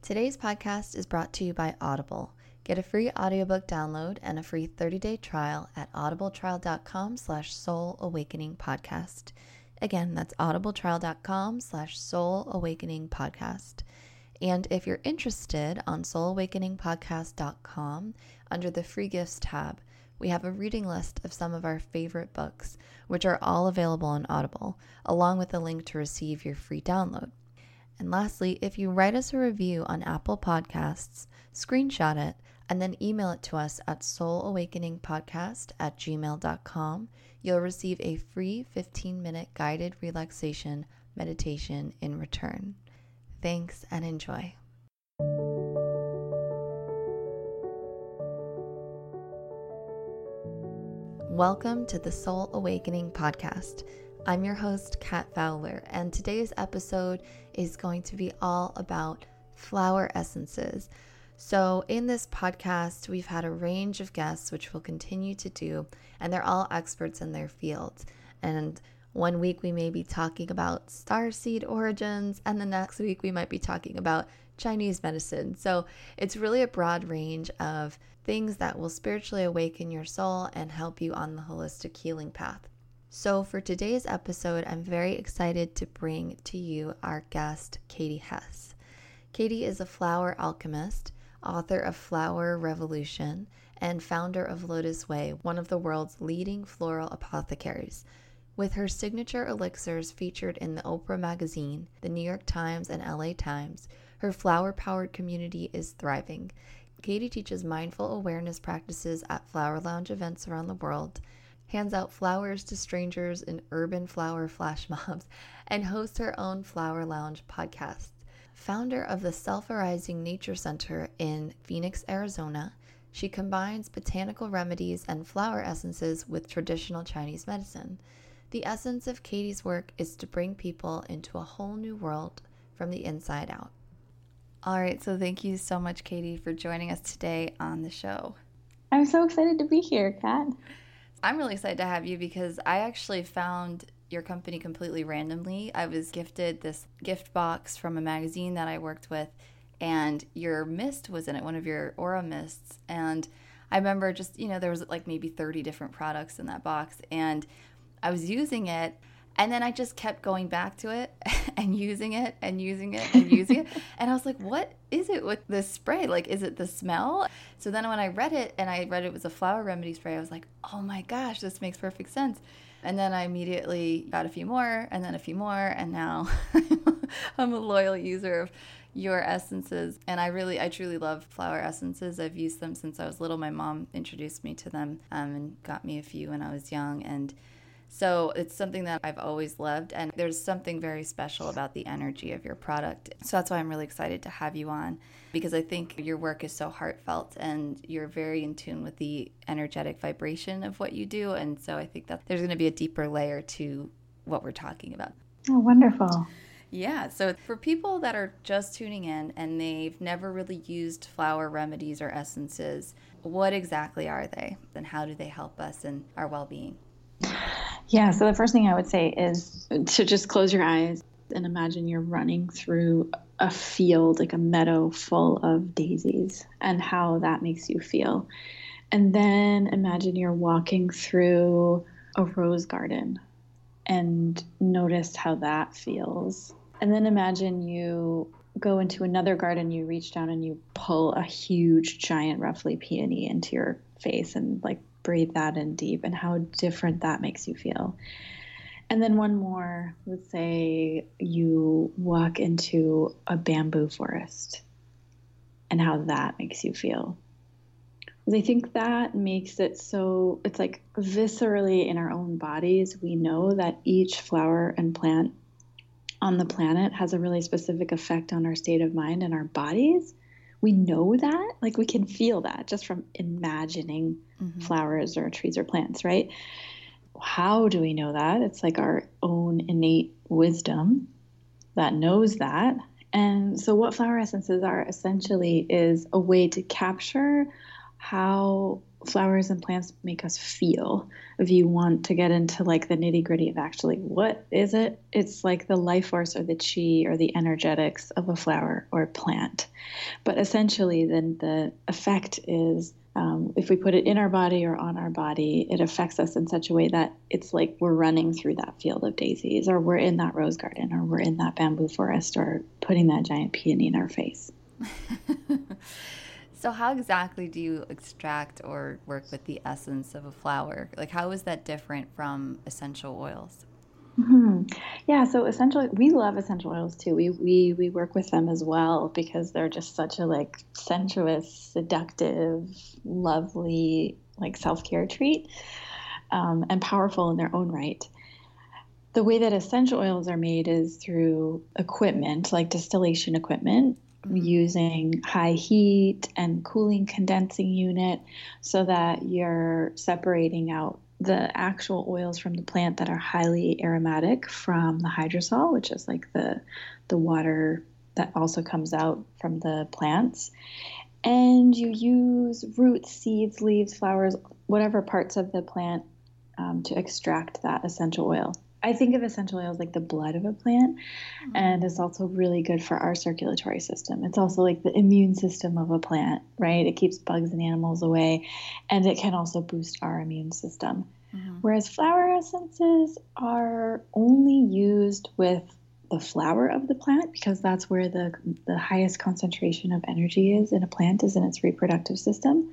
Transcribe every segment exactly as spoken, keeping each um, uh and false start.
Today's podcast is brought to you by Audible. Get a free audiobook download and a free thirty-day trial at audibletrial.com slash soul awakening podcast. Again, that's audibletrial.com slash soul awakening podcast. And if you're interested, on soul awakening podcast dot com, under the free gifts tab, we have a reading list of some of our favorite books, which are all available on Audible, along with a link to receive your free download. And lastly, if you write us a review on Apple Podcasts, screenshot it, and then email it to us at soulawakeningpodcast at gmail dot com, you'll receive a free fifteen-minute guided relaxation meditation in return. Thanks and enjoy. Welcome to the Soul Awakening Podcast. I'm your host, Kat Fowler, and today's episode is going to be all about flower essences. So in this podcast, we've had a range of guests, which we'll continue to do, and they're all experts in their fields. And one week we may be talking about starseed origins, and the next week we might be talking about Chinese medicine. So it's really a broad range of things that will spiritually awaken your soul and help you on the holistic healing path. So for today's episode, I'm very excited to bring to you our guest, Katie Hess. Katie is a flower alchemist, author of Flower Revolution, and founder of Lotuswei, one of the world's leading floral apothecaries. With her signature elixirs featured in the Oprah Magazine, the New York Times, and L A Times, her flower-powered community is thriving. Katie teaches mindful awareness practices at Flower Lounge events around the world, hands out flowers to strangers in urban flower flash mobs, and hosts her own Flower Lounge podcast. Founder of the Self-Arising Nature Center in Phoenix, Arizona, she combines botanical remedies and flower essences with traditional Chinese medicine. The essence of Katie's work is to bring people into a whole new world from the inside out. All right, so thank you so much, Katie, for joining us today on the show. I'm so excited to be here, Kat. I'm really excited to have you because I actually found your company completely randomly. I was gifted this gift box from a magazine that I worked with, and your mist was in it, one of your aura mists. And I remember just, you know, there was like maybe thirty different products in that box, and I was using it. And then I just kept going back to it and using it and using it and using it. And I was like, what is it with this spray? Like, is it the smell? So then when I read it and I read it was a flower remedy spray, I was like, oh my gosh, this makes perfect sense. And then I immediately got a few more and then a few more. And now I'm a loyal user of your essences. And I really, I truly love flower essences. I've used them since I was little. My mom introduced me to them um, and got me a few when I was young. And so it's something that I've always loved, and there's something very special about the energy of your product. So that's why I'm really excited to have you on, because I think your work is so heartfelt and you're very in tune with the energetic vibration of what you do. And so I think that there's going to be a deeper layer to what we're talking about. Oh, wonderful. Yeah. So for people that are just tuning in and they've never really used flower remedies or essences, what exactly are they and how do they help us in our well-being? Yeah, so the first thing I would say is to just close your eyes and imagine you're running through a field, like a meadow full of daisies, and how that makes you feel. And then imagine you're walking through a rose garden and notice how that feels. And then imagine you go into another garden, you reach down and you pull a huge, giant, roughly peony into your face and like breathe that in deep and how different that makes you feel. And then one more, let's say you walk into a bamboo forest and how that makes you feel. I think that makes it so, it's like viscerally in our own bodies, we know that each flower and plant on the planet has a really specific effect on our state of mind and our bodies. We know that, like we can feel that just from imagining mm-hmm. flowers or trees or plants, right? How do we know that? It's like our own innate wisdom that knows that. And so what flower essences are essentially is a way to capture how flowers and plants make us feel. If you want to get into like the nitty gritty of actually what is it, it's like the life force or the chi or the energetics of a flower or plant. But essentially then the effect is um, if we put it in our body or on our body, it affects us in such a way that it's like we're running through that field of daisies, or we're in that rose garden, or we're in that bamboo forest, or putting that giant peony in our face. So how exactly do you extract or work with the essence of a flower? Like, how is that different from essential oils? Mm-hmm. Yeah, so essentially, we love essential oils too. We we we work with them as well because they're just such a like sensuous, seductive, lovely like self-care treat, um, and powerful in their own right. The way that essential oils are made is through equipment, like distillation equipment, using high heat and cooling condensing unit so that you're separating out the actual oils from the plant that are highly aromatic from the hydrosol, which is like the the water that also comes out from the plants. And you use roots, seeds, leaves, flowers, whatever parts of the plant um, to extract that essential oil. I think of essential oils like the blood of a plant, and it's also really good for our circulatory system. It's also like the immune system of a plant, right? It keeps bugs and animals away, and it can also boost our immune system. Mm-hmm. Whereas flower essences are only used with the flower of the plant because that's where the the highest concentration of energy is in a plant, is in its reproductive system.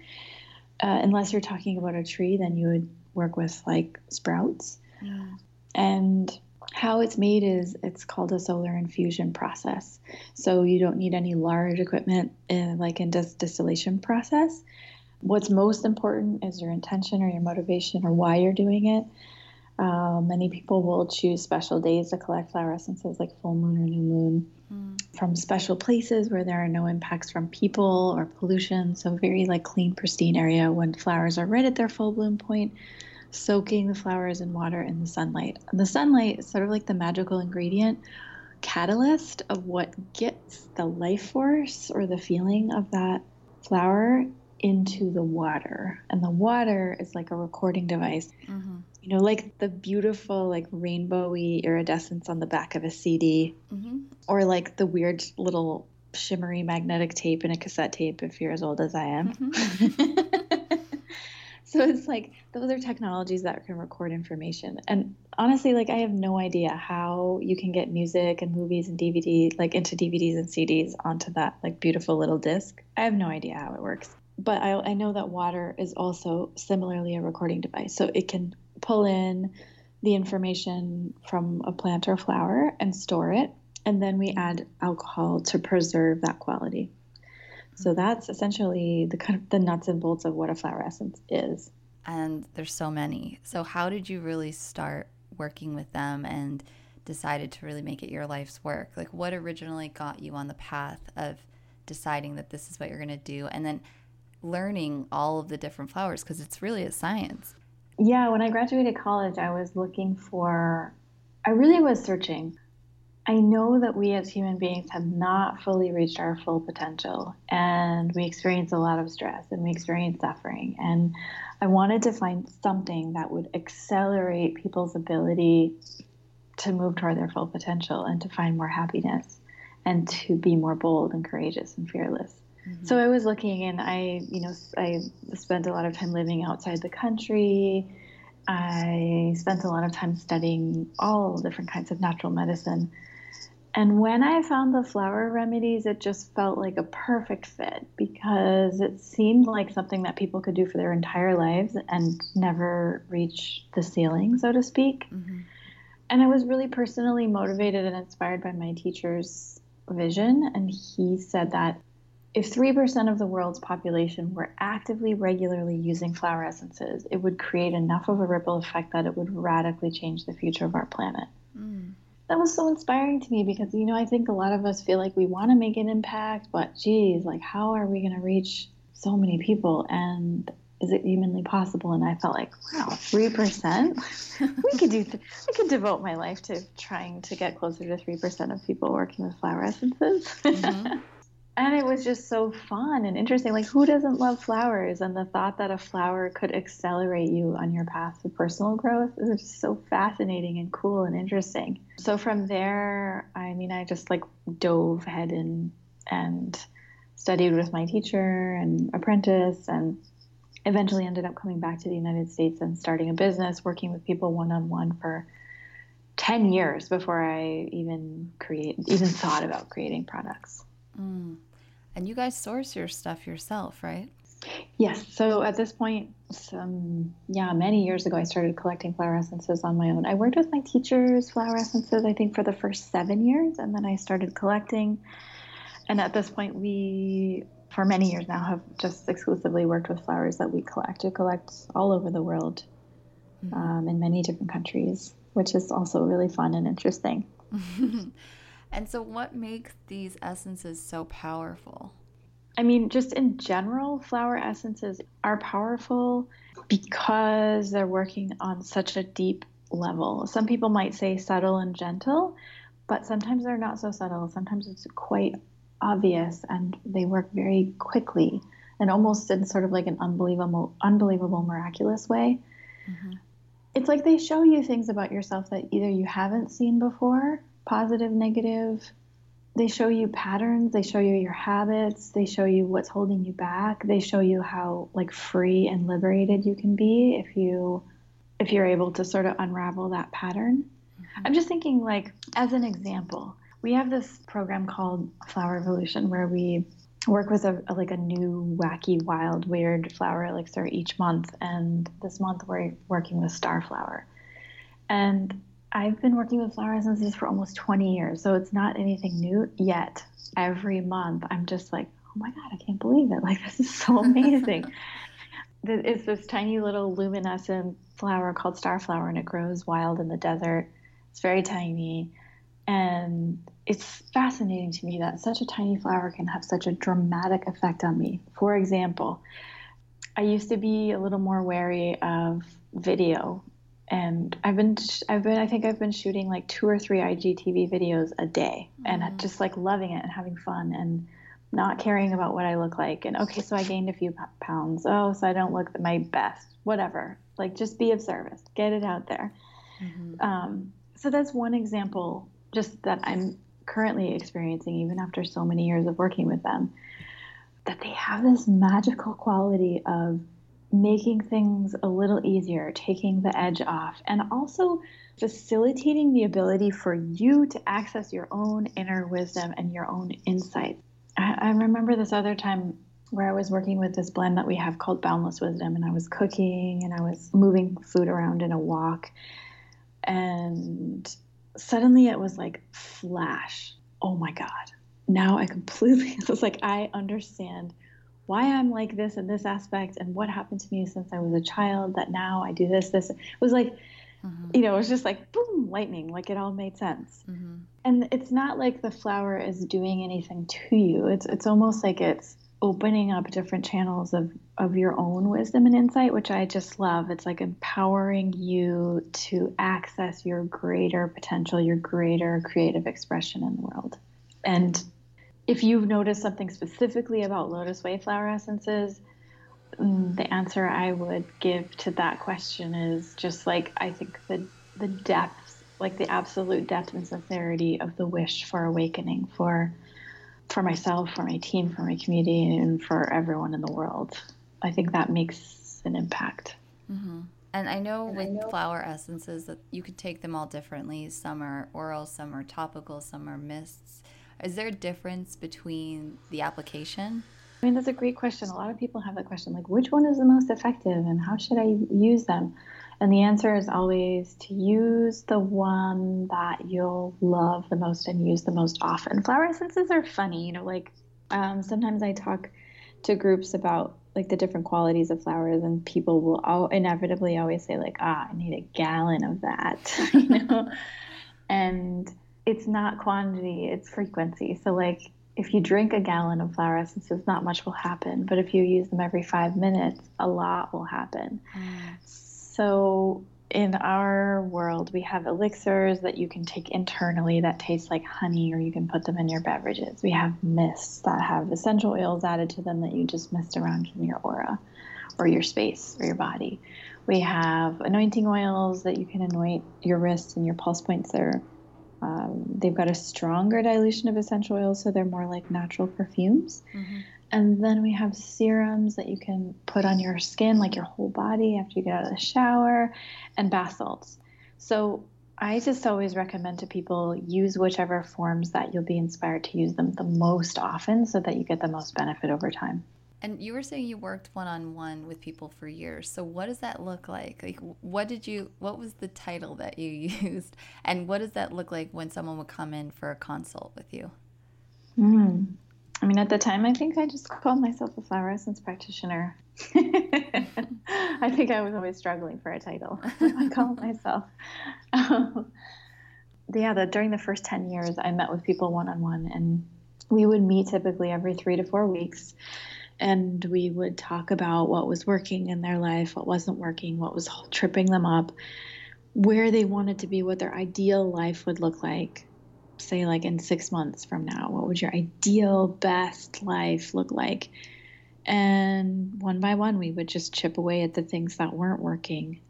Uh, unless you're talking about a tree, then you would work with like sprouts. Yeah. And how it's made is it's called a solar infusion process. So you don't need any large equipment in, like in this distillation process. What's most important is your intention or your motivation or why you're doing it. Uh, many people will choose special days to collect flower essences like full moon or new moon mm. from special places where there are no impacts from people or pollution. So very like clean, pristine area when flowers are right at their full bloom point, soaking the flowers in water in the sunlight. And the sunlight is sort of like the magical ingredient, catalyst of what gets the life force or the feeling of that flower into the water. And the water is like a recording device. Mm-hmm. You know, like the beautiful, like rainbowy iridescence on the back of a C D, mm-hmm. or like the weird little shimmery magnetic tape in a cassette tape if you're as old as I am. Mm-hmm. So it's like those are technologies that can record information. And honestly, like I have no idea how you can get music and movies and D V D, like into D V Ds and C Ds onto that like beautiful little disc. I have no idea how it works. But I, I know that water is also similarly a recording device. So it can pull in the information from a plant or flower and store it. And then we add alcohol to preserve that quality. So that's essentially the kind of the nuts and bolts of what a flower essence is. And there's so many. So how did you really start working with them and decided to really make it your life's work? Like what originally got you on the path of deciding that this is what you're going to do, and then learning all of the different flowers, because it's really a science? Yeah, when I graduated college, I was looking for – I really was searching – I know that we as human beings have not fully reached our full potential, and we experience a lot of stress and we experience suffering. And I wanted to find something that would accelerate people's ability to move toward their full potential and to find more happiness and to be more bold and courageous and fearless. Mm-hmm. So I was looking, and I, you know, I spent a lot of time living outside the country. I spent a lot of time studying all different kinds of natural medicine. And when I found the flower remedies, it just felt like a perfect fit because it seemed like something that people could do for their entire lives and never reach the ceiling, so to speak. Mm-hmm. And I was really personally motivated and inspired by my teacher's vision. And he said that if three percent of the world's population were actively, regularly using flower essences, it would create enough of a ripple effect that it would radically change the future of our planet. Mm. That was so inspiring to me because, you know, I think a lot of us feel like we want to make an impact, but geez, like how are we going to reach so many people, and is it humanly possible? And I felt like, wow, three percent? we could do, th- I could devote my life to trying to get closer to three percent of people working with flower essences. Mm-hmm. And it was just so fun and interesting. Like, who doesn't love flowers? And the thought that a flower could accelerate you on your path to personal growth is just so fascinating and cool and interesting. So from there, I mean, I just like dove head in and studied with my teacher and apprentice, and eventually ended up coming back to the United States and starting a business, working with people one-on-one for ten years before I even create, even thought about creating products. Mm. And you guys source your stuff yourself, right? Yes. So at this point, some, yeah, many years ago, I started collecting flower essences on my own. I worked with my teacher's flower essences, I think, for the first seven years. And then I started collecting. And at this point, we, for many years now, have just exclusively worked with flowers that we collect. We collect all over the world, mm-hmm. um, in many different countries, which is also really fun and interesting. And so what makes these essences so powerful? I mean, just in general, flower essences are powerful because they're working on such a deep level. Some people might say subtle and gentle, but sometimes they're not so subtle. Sometimes it's quite obvious, and they work very quickly and almost in sort of like an unbelievable, unbelievable, miraculous way. Mm-hmm. It's like they show you things about yourself that either you haven't seen before, positive, negative. They show you patterns. They show you your habits. They show you what's holding you back. They show you how like free and liberated you can be if you, if you're able to sort of unravel that pattern. Mm-hmm. I'm just thinking, like, as an example, we have this program called Flower Evolution where we work with a, a like a new wacky, wild, weird flower elixir each month. And this month we're working with Starflower. And I've been working with flower essences for almost twenty years, so it's not anything new yet. Every month, I'm just like, oh my God, I can't believe it. Like, this is so amazing. It's this tiny little luminescent flower called Starflower, and it grows wild in the desert. It's very tiny, and it's fascinating to me that such a tiny flower can have such a dramatic effect on me. For example, I used to be a little more wary of video. And I've been, I've been, I think I've been shooting like two or three I G T V videos a day, mm-hmm. and just like loving it and having fun and not caring about what I look like. And okay, so I gained a few pounds. Oh, so I don't look my best, whatever. Like, just be of service, get it out there. Mm-hmm. Um, so that's one example just that I'm currently experiencing, even after so many years of working with them, that they have this magical quality of making things a little easier, taking the edge off, and also facilitating the ability for you to access your own inner wisdom and your own insights. I, I remember this other time where I was working with this blend that we have called Boundless Wisdom, and I was cooking and I was moving food around in a wok, and suddenly it was like flash. Oh my God. Now I completely, it was like, I understand why I'm like this in this aspect and what happened to me since I was a child that now I do this, this. It was like, mm-hmm. you know, it was just like, boom, lightning, like it all made sense. Mm-hmm. And it's not like the flower is doing anything to you. It's it's almost like it's opening up different channels of, of your own wisdom and insight, which I just love. It's like empowering you to access your greater potential, your greater creative expression in the world. And if you've noticed something specifically about Lotuswei flower essences, the answer I would give to that question is just like, I think the the depth, like the absolute depth and sincerity of the wish for awakening for for myself, for my team, for my community, and for everyone in the world. I think that makes an impact. Mm-hmm. And I know and with I know- flower essences that you could take them all differently. Some are oral, some are topical, some are mists. Is there a difference between the application? I mean, that's a great question. A lot of people have that question, like, which one is the most effective and how should I use them? And the answer is always to use the one that you'll love the most and use the most often. Flower essences are funny. You know, like um, sometimes I talk to groups about like the different qualities of flowers, and people will all inevitably always say like, ah, I need a gallon of that, you know, and it's not quantity, it's frequency. So like if you drink a gallon of flower essences, not much will happen. But if you use them every five minutes, a lot will happen. Mm. So in our world, we have elixirs that you can take internally that taste like honey, or you can put them in your beverages. We have mists that have essential oils added to them that you just mist around in your aura or your space or your body. We have anointing oils that you can anoint your wrists and your pulse points. They're, um, they've got a stronger dilution of essential oils, so they're more like natural perfumes. Mm-hmm. And then we have serums that you can put on your skin, like your whole body after you get out of the shower, and bath salts. So I just always recommend to people, use whichever forms that you'll be inspired to use them the most often so that you get the most benefit over time. And you were saying you worked one-on-one with people for years. So what does that look like? Like, what did you, what was the title that you used? And what does that look like when someone would come in for a consult with you? Mm. I mean, at the time, I think I just called myself a flower essence practitioner. I think I was always struggling for a title. I called myself. Um, yeah, the, during the first ten years, I met with people one-on-one, and we would meet typically every three to four weeks, and we would talk about what was working in their life, what wasn't working, what was tripping them up, where they wanted to be, what their ideal life would look like. Say like in six months from now, what would your ideal best life look like? And one by one, we would just chip away at the things that weren't working.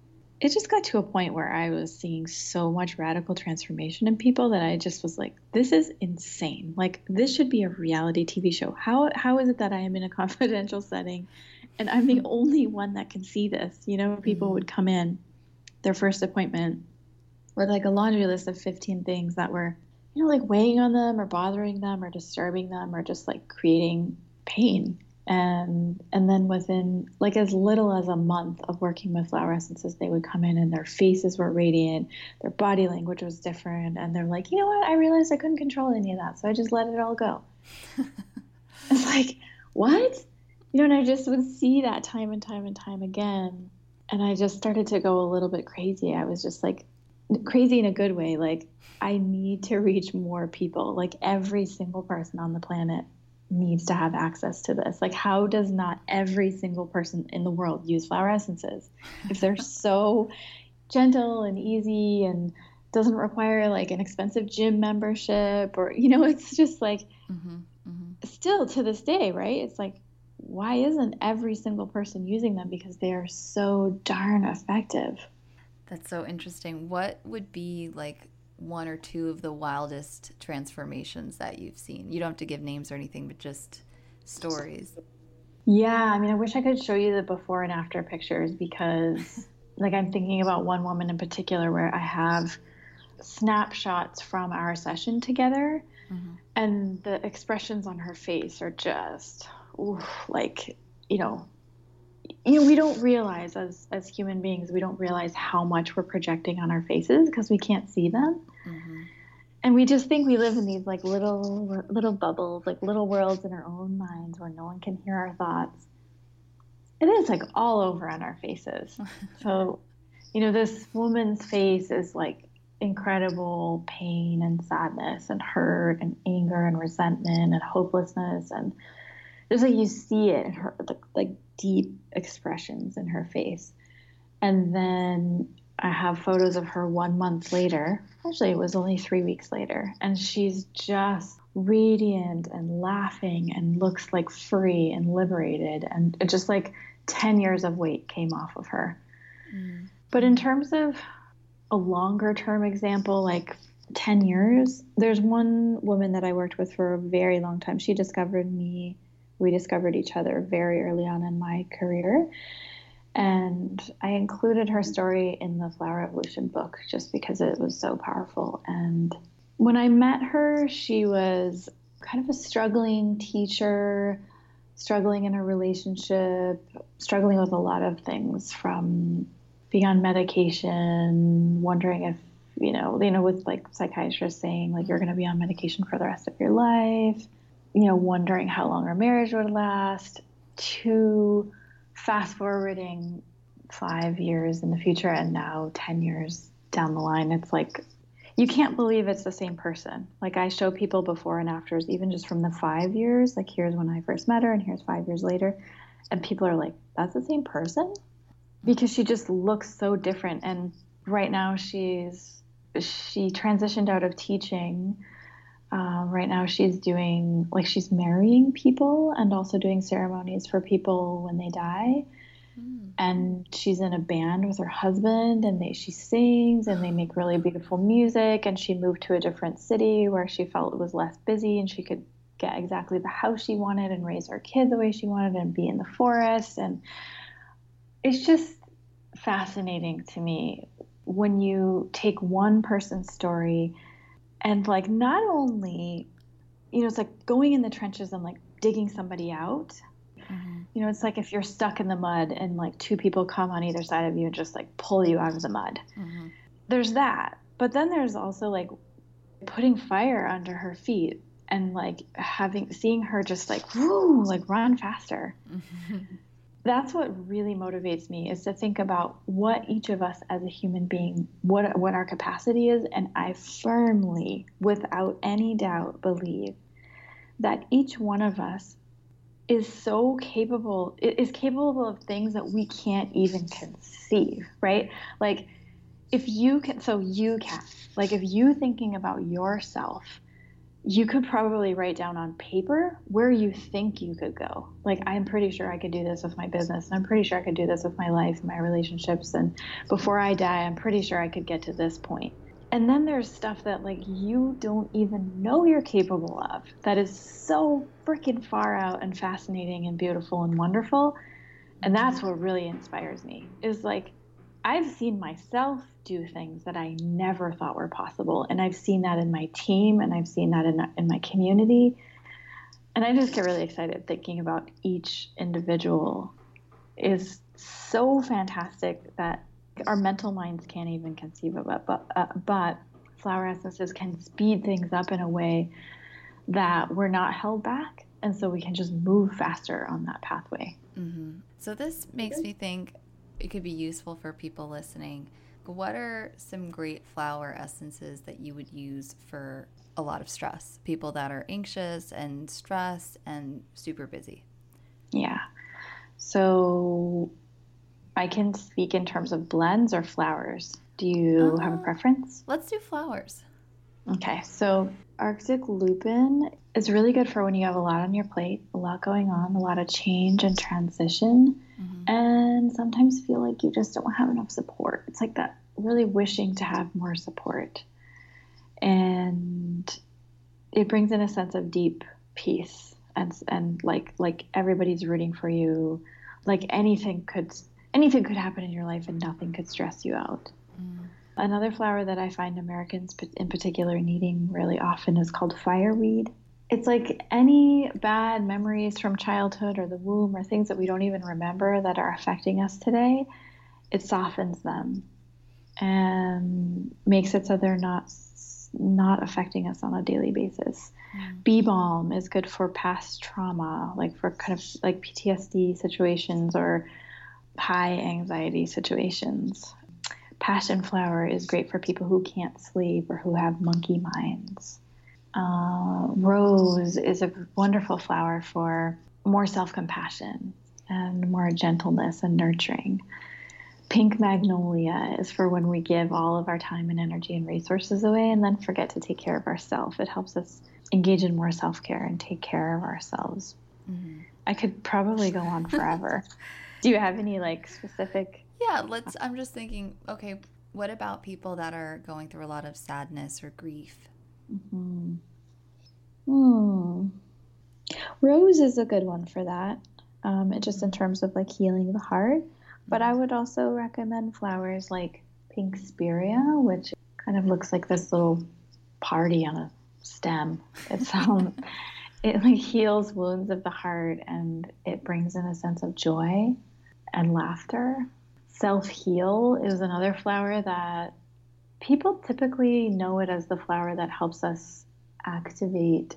It just got to a point where I was seeing so much radical transformation in people that I just was like, this is insane. Like, this should be a reality T V show. How, how is it that I am in a confidential setting and I'm the only one that can see this? You know, people would come in their first appointment with like a laundry list of fifteen things that were, you know, like weighing on them or bothering them or disturbing them or just like creating pain. And and then within like as little as a month of working with flower essences, they would come in and their faces were radiant, their body language was different, and they're like, you know what, I realized I couldn't control any of that, so I just let it all go. It's like, what? You know, and I just would see that time and time and time again. And I just started to go a little bit crazy. I was just like, crazy in a good way. Like, I need to reach more people. Like, every single person on the planet needs to have access to this. Like, how does not every single person in the world use flower essences? If they're so gentle and easy and doesn't require like an expensive gym membership, or, you know, it's just like, mm-hmm, mm-hmm. Still to this day, right? It's like, why isn't every single person using them? Because they are so darn effective. That's so interesting. What would be like one or two of the wildest transformations that you've seen? You don't have to give names or anything, but just stories. Yeah, I mean, I wish I could show you the before and after pictures, because like I'm thinking about one woman in particular where I have snapshots from our session together, mm-hmm. and the expressions on her face are just oof, like, you know, You know, we don't realize as, as human beings, we don't realize how much we're projecting on our faces because we can't see them. Mm-hmm. And we just think we live in these like little, little bubbles, like little worlds in our own minds where no one can hear our thoughts. It is like all over on our faces. So, you know, this woman's face is like incredible pain and sadness and hurt and anger and resentment and hopelessness. And just like you see it in her, like, like deep expressions in her face. And then I have photos of her one month later. Actually, it was only three weeks later. And she's just radiant and laughing and looks like free and liberated. And it just like ten years of weight came off of her. Mm. But in terms of a longer term example, like ten years, there's one woman that I worked with for a very long time. She discovered me. We discovered each other very early on in my career, and I included her story in the Flower Evolution book just because it was so powerful. And when I met her, she was kind of a struggling teacher, struggling in her relationship, struggling with a lot of things, from being on medication, wondering if, you know, you know, with like psychiatrists saying like, you're going to be on medication for the rest of your life, you know, wondering how long her marriage would last, to fast forwarding five years in the future, and now ten years down the line. It's like, you can't believe it's the same person. Like, I show people before and afters, even just from the five years, like here's when I first met her and here's five years later. And people are like, that's the same person? Because she just looks so different. And right now she's she transitioned out of teaching. Uh, right now she's doing, like, she's marrying people and also doing ceremonies for people when they die. Mm. And she's in a band with her husband, and they, she sings, and they make really beautiful music. And she moved to a different city where she felt it was less busy, and she could get exactly the house she wanted and raise her kid the way she wanted and be in the forest. And it's just fascinating to me when you take one person's story and, like, not only, you know, it's like going in the trenches and, like, digging somebody out. Mm-hmm. You know, it's like if you're stuck in the mud and, like, two people come on either side of you and just, like, pull you out of the mud. Mm-hmm. There's that. But then there's also, like, putting fire under her feet and, like, having, seeing her just, like, woo, like, run faster. Mm-hmm. That's what really motivates me, is to think about what each of us as a human being, what what our capacity is. And I firmly, without any doubt, believe that each one of us is so capable, is capable of things that we can't even conceive, right? Like, if you can, so you can, like, if you thinking about yourself, you could probably write down on paper where you think you could go. Like, I'm pretty sure I could do this with my business, and I'm pretty sure I could do this with my life and my relationships, and before I die, I'm pretty sure I could get to this point. And then there's stuff that, like, you don't even know you're capable of, that is so freaking far out and fascinating and beautiful and wonderful. And that's what really inspires me, is, like, I've seen myself do things that I never thought were possible. And I've seen that in my team, and I've seen that in, in my community. And I just get really excited thinking about each individual is so fantastic that our mental minds can't even conceive of it. But, uh, but flower essences can speed things up in a way that we're not held back. And so we can just move faster on that pathway. Mm-hmm. So this makes me think it could be useful for people listening. What are some great flower essences that you would use for a lot of stress? People that are anxious and stressed and super busy. Yeah. So I can speak in terms of blends or flowers. Do you uh, have a preference? Let's do flowers. Okay. So Arctic Lupin is really good for when you have a lot on your plate, a lot going on, a lot of change and transition. Mm-hmm. And sometimes feel like you just don't have enough support. It's like that really wishing to have more support. And it brings in a sense of deep peace, and and like like everybody's rooting for you. Like anything could anything could happen in your life and nothing could stress you out. Mm. Another flower that I find Americans in particular needing really often is called fireweed. It's like any bad memories from childhood or the womb or things that we don't even remember that are affecting us today, it softens them and makes it so they're not not affecting us on a daily basis. Mm. Bee balm is good for past trauma, like for kind of like P T S D situations or high anxiety situations. Passion flower is great for people who can't sleep or who have monkey minds. Uh, rose is a wonderful flower for more self-compassion and more gentleness and nurturing. Pink magnolia is for when we give all of our time and energy and resources away and then forget to take care of ourselves. It helps us engage in more self-care and take care of ourselves. Mm-hmm. I could probably go on forever. Do you have any like specific? Yeah, let's, I'm just thinking, okay, what about people that are going through a lot of sadness or grief? Mm-hmm. Hmm. Rose is a good one for that. Um, it just in terms of like healing the heart. But I would also recommend flowers like pink spirea, which kind of looks like this little party on a stem. It's um, it like heals wounds of the heart, and it brings in a sense of joy and laughter. Self-heal is another flower that people typically know it as the flower that helps us activate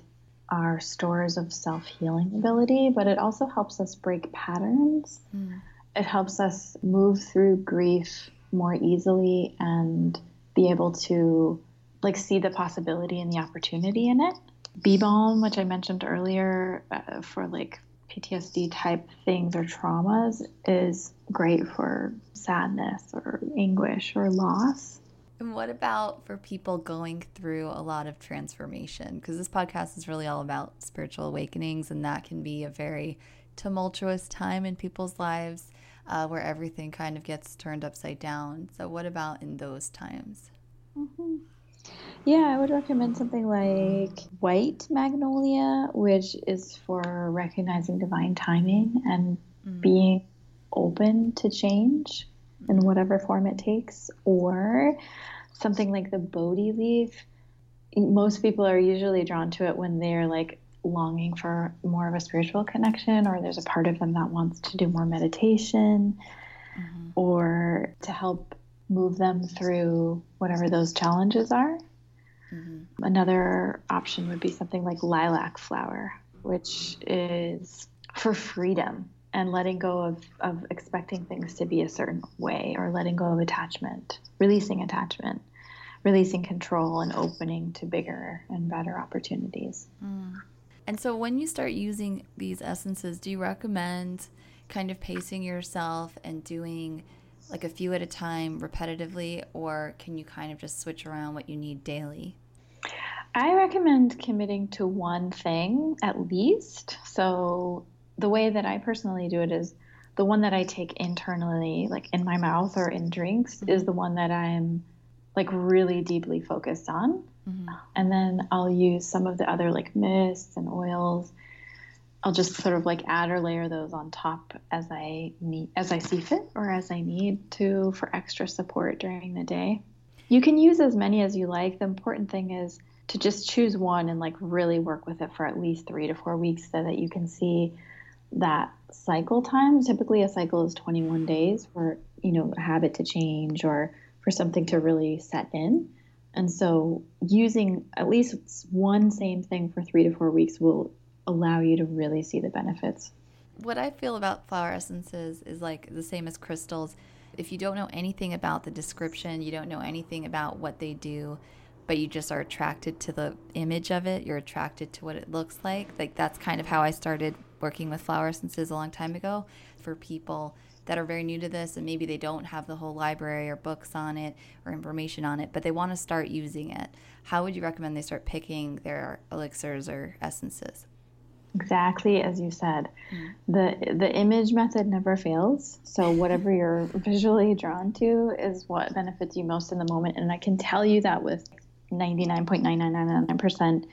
our stores of self-healing ability, but it also helps us break patterns. Mm. It helps us move through grief more easily and be able to like see the possibility and the opportunity in it. Bee balm, which I mentioned earlier, uh, for like P T S D type things or traumas is great for sadness or anguish or loss. And what about for people going through a lot of transformation? Because this podcast is really all about spiritual awakenings, and that can be a very tumultuous time in people's lives uh, where everything kind of gets turned upside down. So what about in those times? Mm-hmm. Yeah, I would recommend something like White Magnolia, which is for recognizing divine timing and mm-hmm. being open to change in whatever form it takes, or something like the Bodhi leaf. Most people are usually drawn to it when they're like longing for more of a spiritual connection, or there's a part of them that wants to do more meditation mm-hmm. or to help move them through whatever those challenges are. Mm-hmm. Another option would be something like lilac flower, which is for freedom and letting go of, of expecting things to be a certain way, or letting go of attachment, releasing attachment, releasing control, and opening to bigger and better opportunities. Mm. And so when you start using these essences, do you recommend kind of pacing yourself and doing like a few at a time repetitively, or can you kind of just switch around what you need daily? I recommend committing to one thing at least. So the way that I personally do it is the one that I take internally, like in my mouth or in drinks, mm-hmm. is the one that I'm like really deeply focused on. Mm-hmm. And then I'll use some of the other like mists and oils. I'll just sort of like add or layer those on top as I need, as I see fit, or as I need to for extra support during the day. You can use as many as you like. The important thing is to just choose one and like really work with it for at least three to four weeks so that you can see that cycle time. Typically a cycle is twenty-one days for, you know, a habit to change or for something to really set in. And so using at least one same thing for three to four weeks will allow you to really see the benefits. What I feel about flower essences is like the same as crystals. If you don't know anything about the description, you don't know anything about what they do, but you just are attracted to the image of it, you're attracted to what it looks like. Like that's kind of how I started working with flower essences a long time ago, for people that are very new to this and maybe they don't have the whole library or books on it or information on it, but they want to start using it. How would you recommend they start picking their elixirs or essences? Exactly as you said. The the image method never fails. So whatever you're visually drawn to is what benefits you most in the moment. And I can tell you that with ninety-nine point nine nine nine nine percent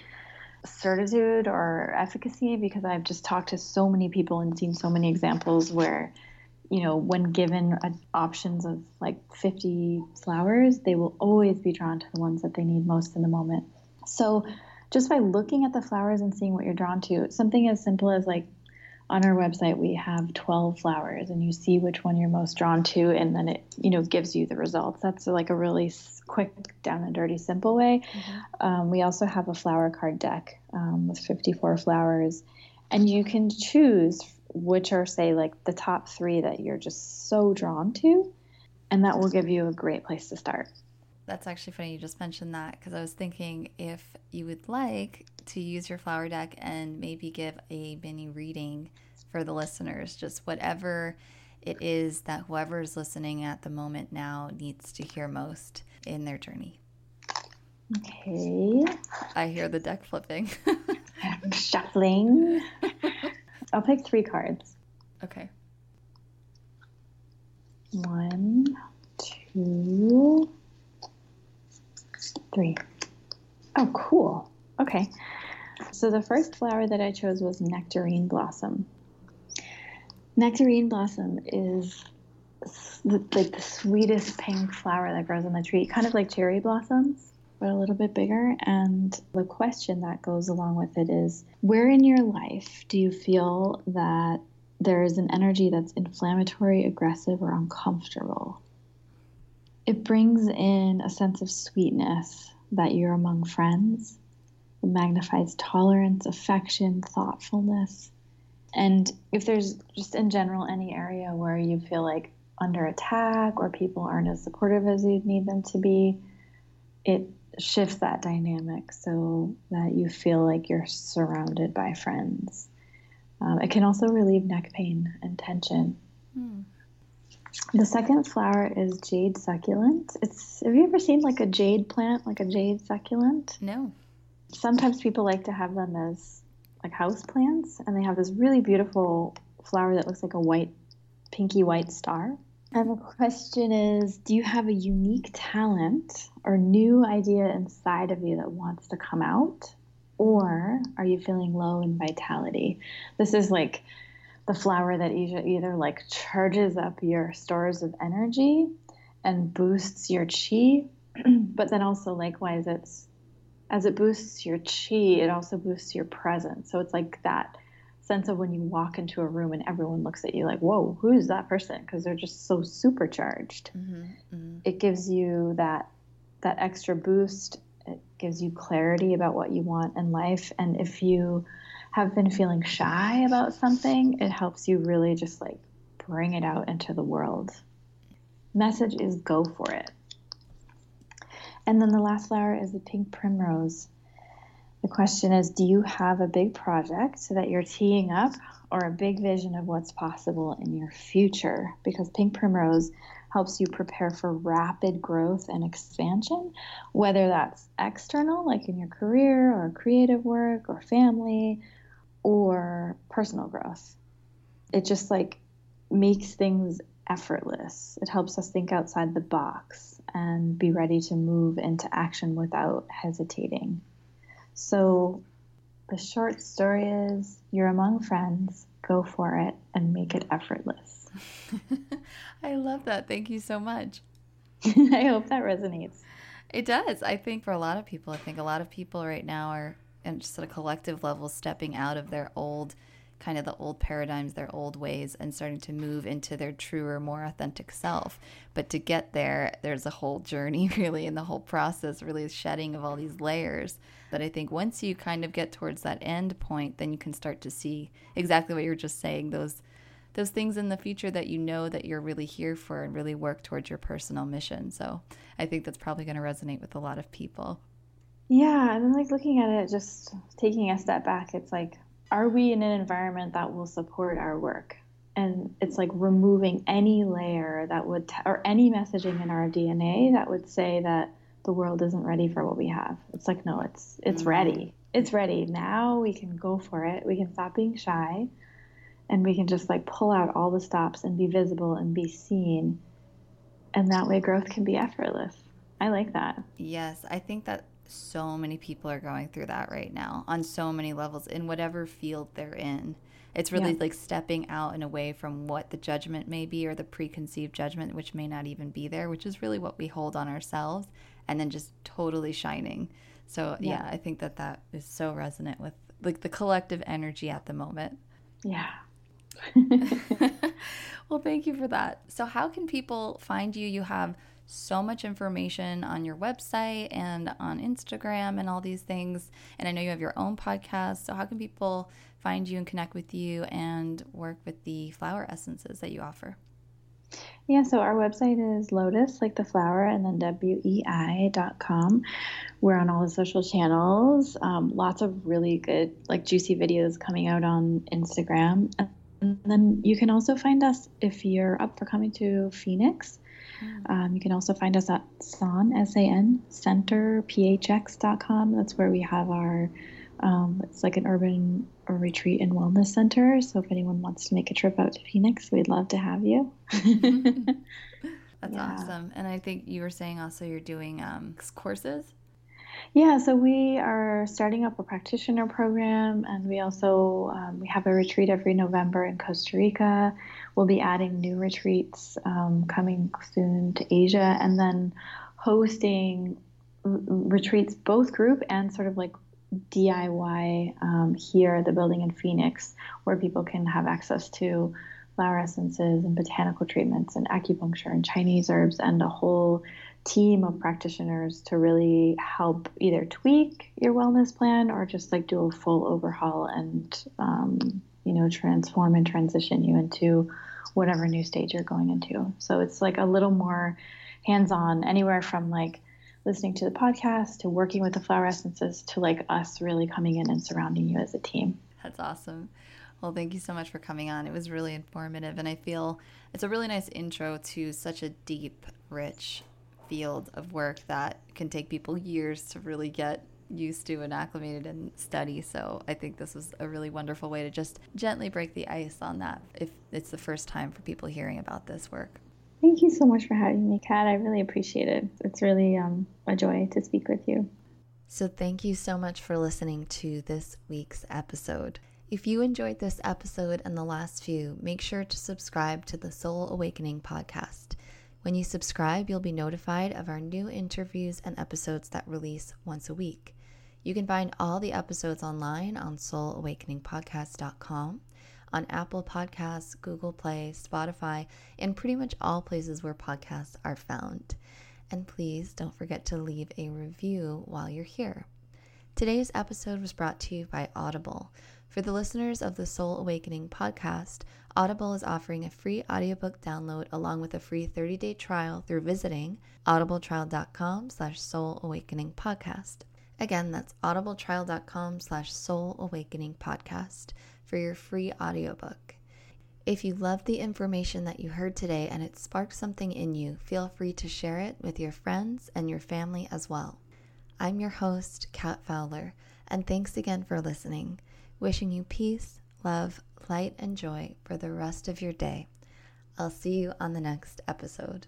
certitude or efficacy, because I've just talked to so many people and seen so many examples where, you know, when given options of like fifty flowers, they will always be drawn to the ones that they need most in the moment. So just by looking at the flowers and seeing what you're drawn to, something as simple as like on our website, we have twelve flowers and you see which one you're most drawn to, and then it, you know, gives you the results. That's like a really quick, down and dirty, simple way. Mm-hmm. Um, we also have a flower card deck um, with fifty-four flowers, and you can choose which are, say, like the top three that you're just so drawn to, and that will give you a great place to start. That's actually funny you just mentioned that, because I was thinking if you would like to use your flower deck and maybe give a mini reading for the listeners, just whatever it is that whoever is listening at the moment now needs to hear most in their journey. Okay. I hear the deck flipping. I'm shuffling. I'll pick three cards. Okay. One, two... Three. Oh, cool. Okay. So the first flower that I chose was nectarine blossom. Nectarine blossom is the, like the sweetest pink flower that grows on the tree, kind of like cherry blossoms, but a little bit bigger. And the question that goes along with it is, where in your life do you feel that there is an energy that's inflammatory, aggressive, or uncomfortable? It brings in a sense of sweetness that you're among friends. It magnifies tolerance, affection, thoughtfulness. And if there's just in general any area where you feel like under attack or people aren't as supportive as you'd need them to be, it shifts that dynamic so that you feel like you're surrounded by friends. Um, it can also relieve neck pain and tension. Mm. The second flower is jade succulent. It's have you ever seen like a jade plant, like a jade succulent? No. Sometimes people like to have them as like house plants, and they have this really beautiful flower that looks like a white, pinky white star. And the question is, do you have a unique talent or new idea inside of you that wants to come out? Or are you feeling low in vitality? This is like the flower that either like charges up your stores of energy and boosts your chi, but then also likewise, it's as it boosts your chi, it also boosts your presence. So it's like that sense of when you walk into a room and everyone looks at you like, whoa, who's that person? Because they're just so supercharged. Mm-hmm, mm-hmm. It gives you that that extra boost. It gives you clarity about what you want in life. And if you have been feeling shy about something, it helps you really just like bring it out into the world. Message is go for it. And then the last flower is the pink primrose. The question is, do you have a big project that you're teeing up or a big vision of what's possible in your future? Because pink primrose helps you prepare for rapid growth and expansion, whether that's external, like in your career or creative work or family, or personal growth. It just like makes things effortless. It helps us think outside the box and be ready to move into action without hesitating. So the short story is, you're among friends, go for it, and make it effortless. I love that. Thank you so much. I hope that resonates. It does. I think for a lot of people, I think a lot of people right now are, and just at a collective level, stepping out of their old, kind of the old paradigms, their old ways, and starting to move into their truer, more authentic self. But to get there, there's a whole journey really, and the whole process really is shedding of all these layers. But I think once you kind of get towards that end point, then you can start to see exactly what you were just saying, those those things in the future that you know that you're really here for, and really work towards your personal mission. So I think that's probably going to resonate with a lot of people. Yeah, and then like looking at it, just taking a step back, it's like, are we in an environment that will support our work? And it's like removing any layer that would, t- or any messaging in our D N A that would say that the world isn't ready for what we have. It's like, no, it's it's ready. It's ready. Now we can go for it. We can stop being shy, and we can just like pull out all the stops and be visible and be seen. And that way growth can be effortless. I like that. Yes, I think that so many people are going through that right now on so many levels in whatever field they're in. It's really yeah. like stepping out and away from what the judgment may be, or the preconceived judgment, which may not even be there, which is really what we hold on ourselves, and then just totally shining. So yeah, yeah I think that that is so resonant with like the collective energy at the moment. Yeah. Well, thank you for that. So how can people find you? You have so much information on your website and on Instagram and all these things. And I know you have your own podcast. So how can people find you and connect with you and work with the flower essences that you offer? Yeah, so our website is Lotus, like the flower, and then W E I dot com. We're on all the social channels. Um, lots of really good, like juicy videos coming out on Instagram. And then you can also find us if you're up for coming to Phoenix. Um, you can also find us at S A N, S A N, Center, P H X dot com. That's where we have our, um, it's like an urban or retreat and wellness center. So if anyone wants to make a trip out to Phoenix, we'd love to have you. That's yeah. awesome. And I think you were saying also you're doing um, courses. Yeah, so we are starting up a practitioner program, and we also um, we have a retreat every November in Costa Rica. We'll be adding new retreats um, coming soon to Asia, and then hosting r- retreats, both group and sort of like D I Y um, here at the building in Phoenix, where people can have access to flower essences and botanical treatments and acupuncture and Chinese herbs and a whole team of practitioners to really help either tweak your wellness plan or just like do a full overhaul and, um, you know, transform and transition you into whatever new stage you're going into. So it's like a little more hands-on, anywhere from like listening to the podcast to working with the flower essences to like us really coming in and surrounding you as a team. That's awesome. Well, thank you so much for coming on. It was really informative, and I feel it's a really nice intro to such a deep, rich field of work that can take people years to really get used to and acclimated and study. So I think this was a really wonderful way to just gently break the ice on that if it's the first time for people hearing about this work. Thank you so much for having me, Kat. I really appreciate it. It's really um, a joy to speak with you. So thank you so much for listening to this week's episode. If you enjoyed this episode and the last few, make sure to subscribe to the Soul Awakening Podcast. When you subscribe, you'll be notified of our new interviews and episodes that release once a week. You can find all the episodes online on soul awakening podcast dot com, on Apple Podcasts, Google Play, Spotify, and pretty much all places where podcasts are found. And please don't forget to leave a review while you're here. Today's episode was brought to you by Audible. For the listeners of the Soul Awakening Podcast, Audible is offering a free audiobook download along with a free thirty-day trial through visiting audible trial dot com slash soul awakening podcast. Again, that's audible trial dot com slash soul awakening podcast for your free audiobook. If you love the information that you heard today and it sparked something in you, feel free to share it with your friends and your family as well. I'm your host, Kat Fowler, and thanks again for listening. Wishing you peace, love, light, and joy for the rest of your day. I'll see you on the next episode.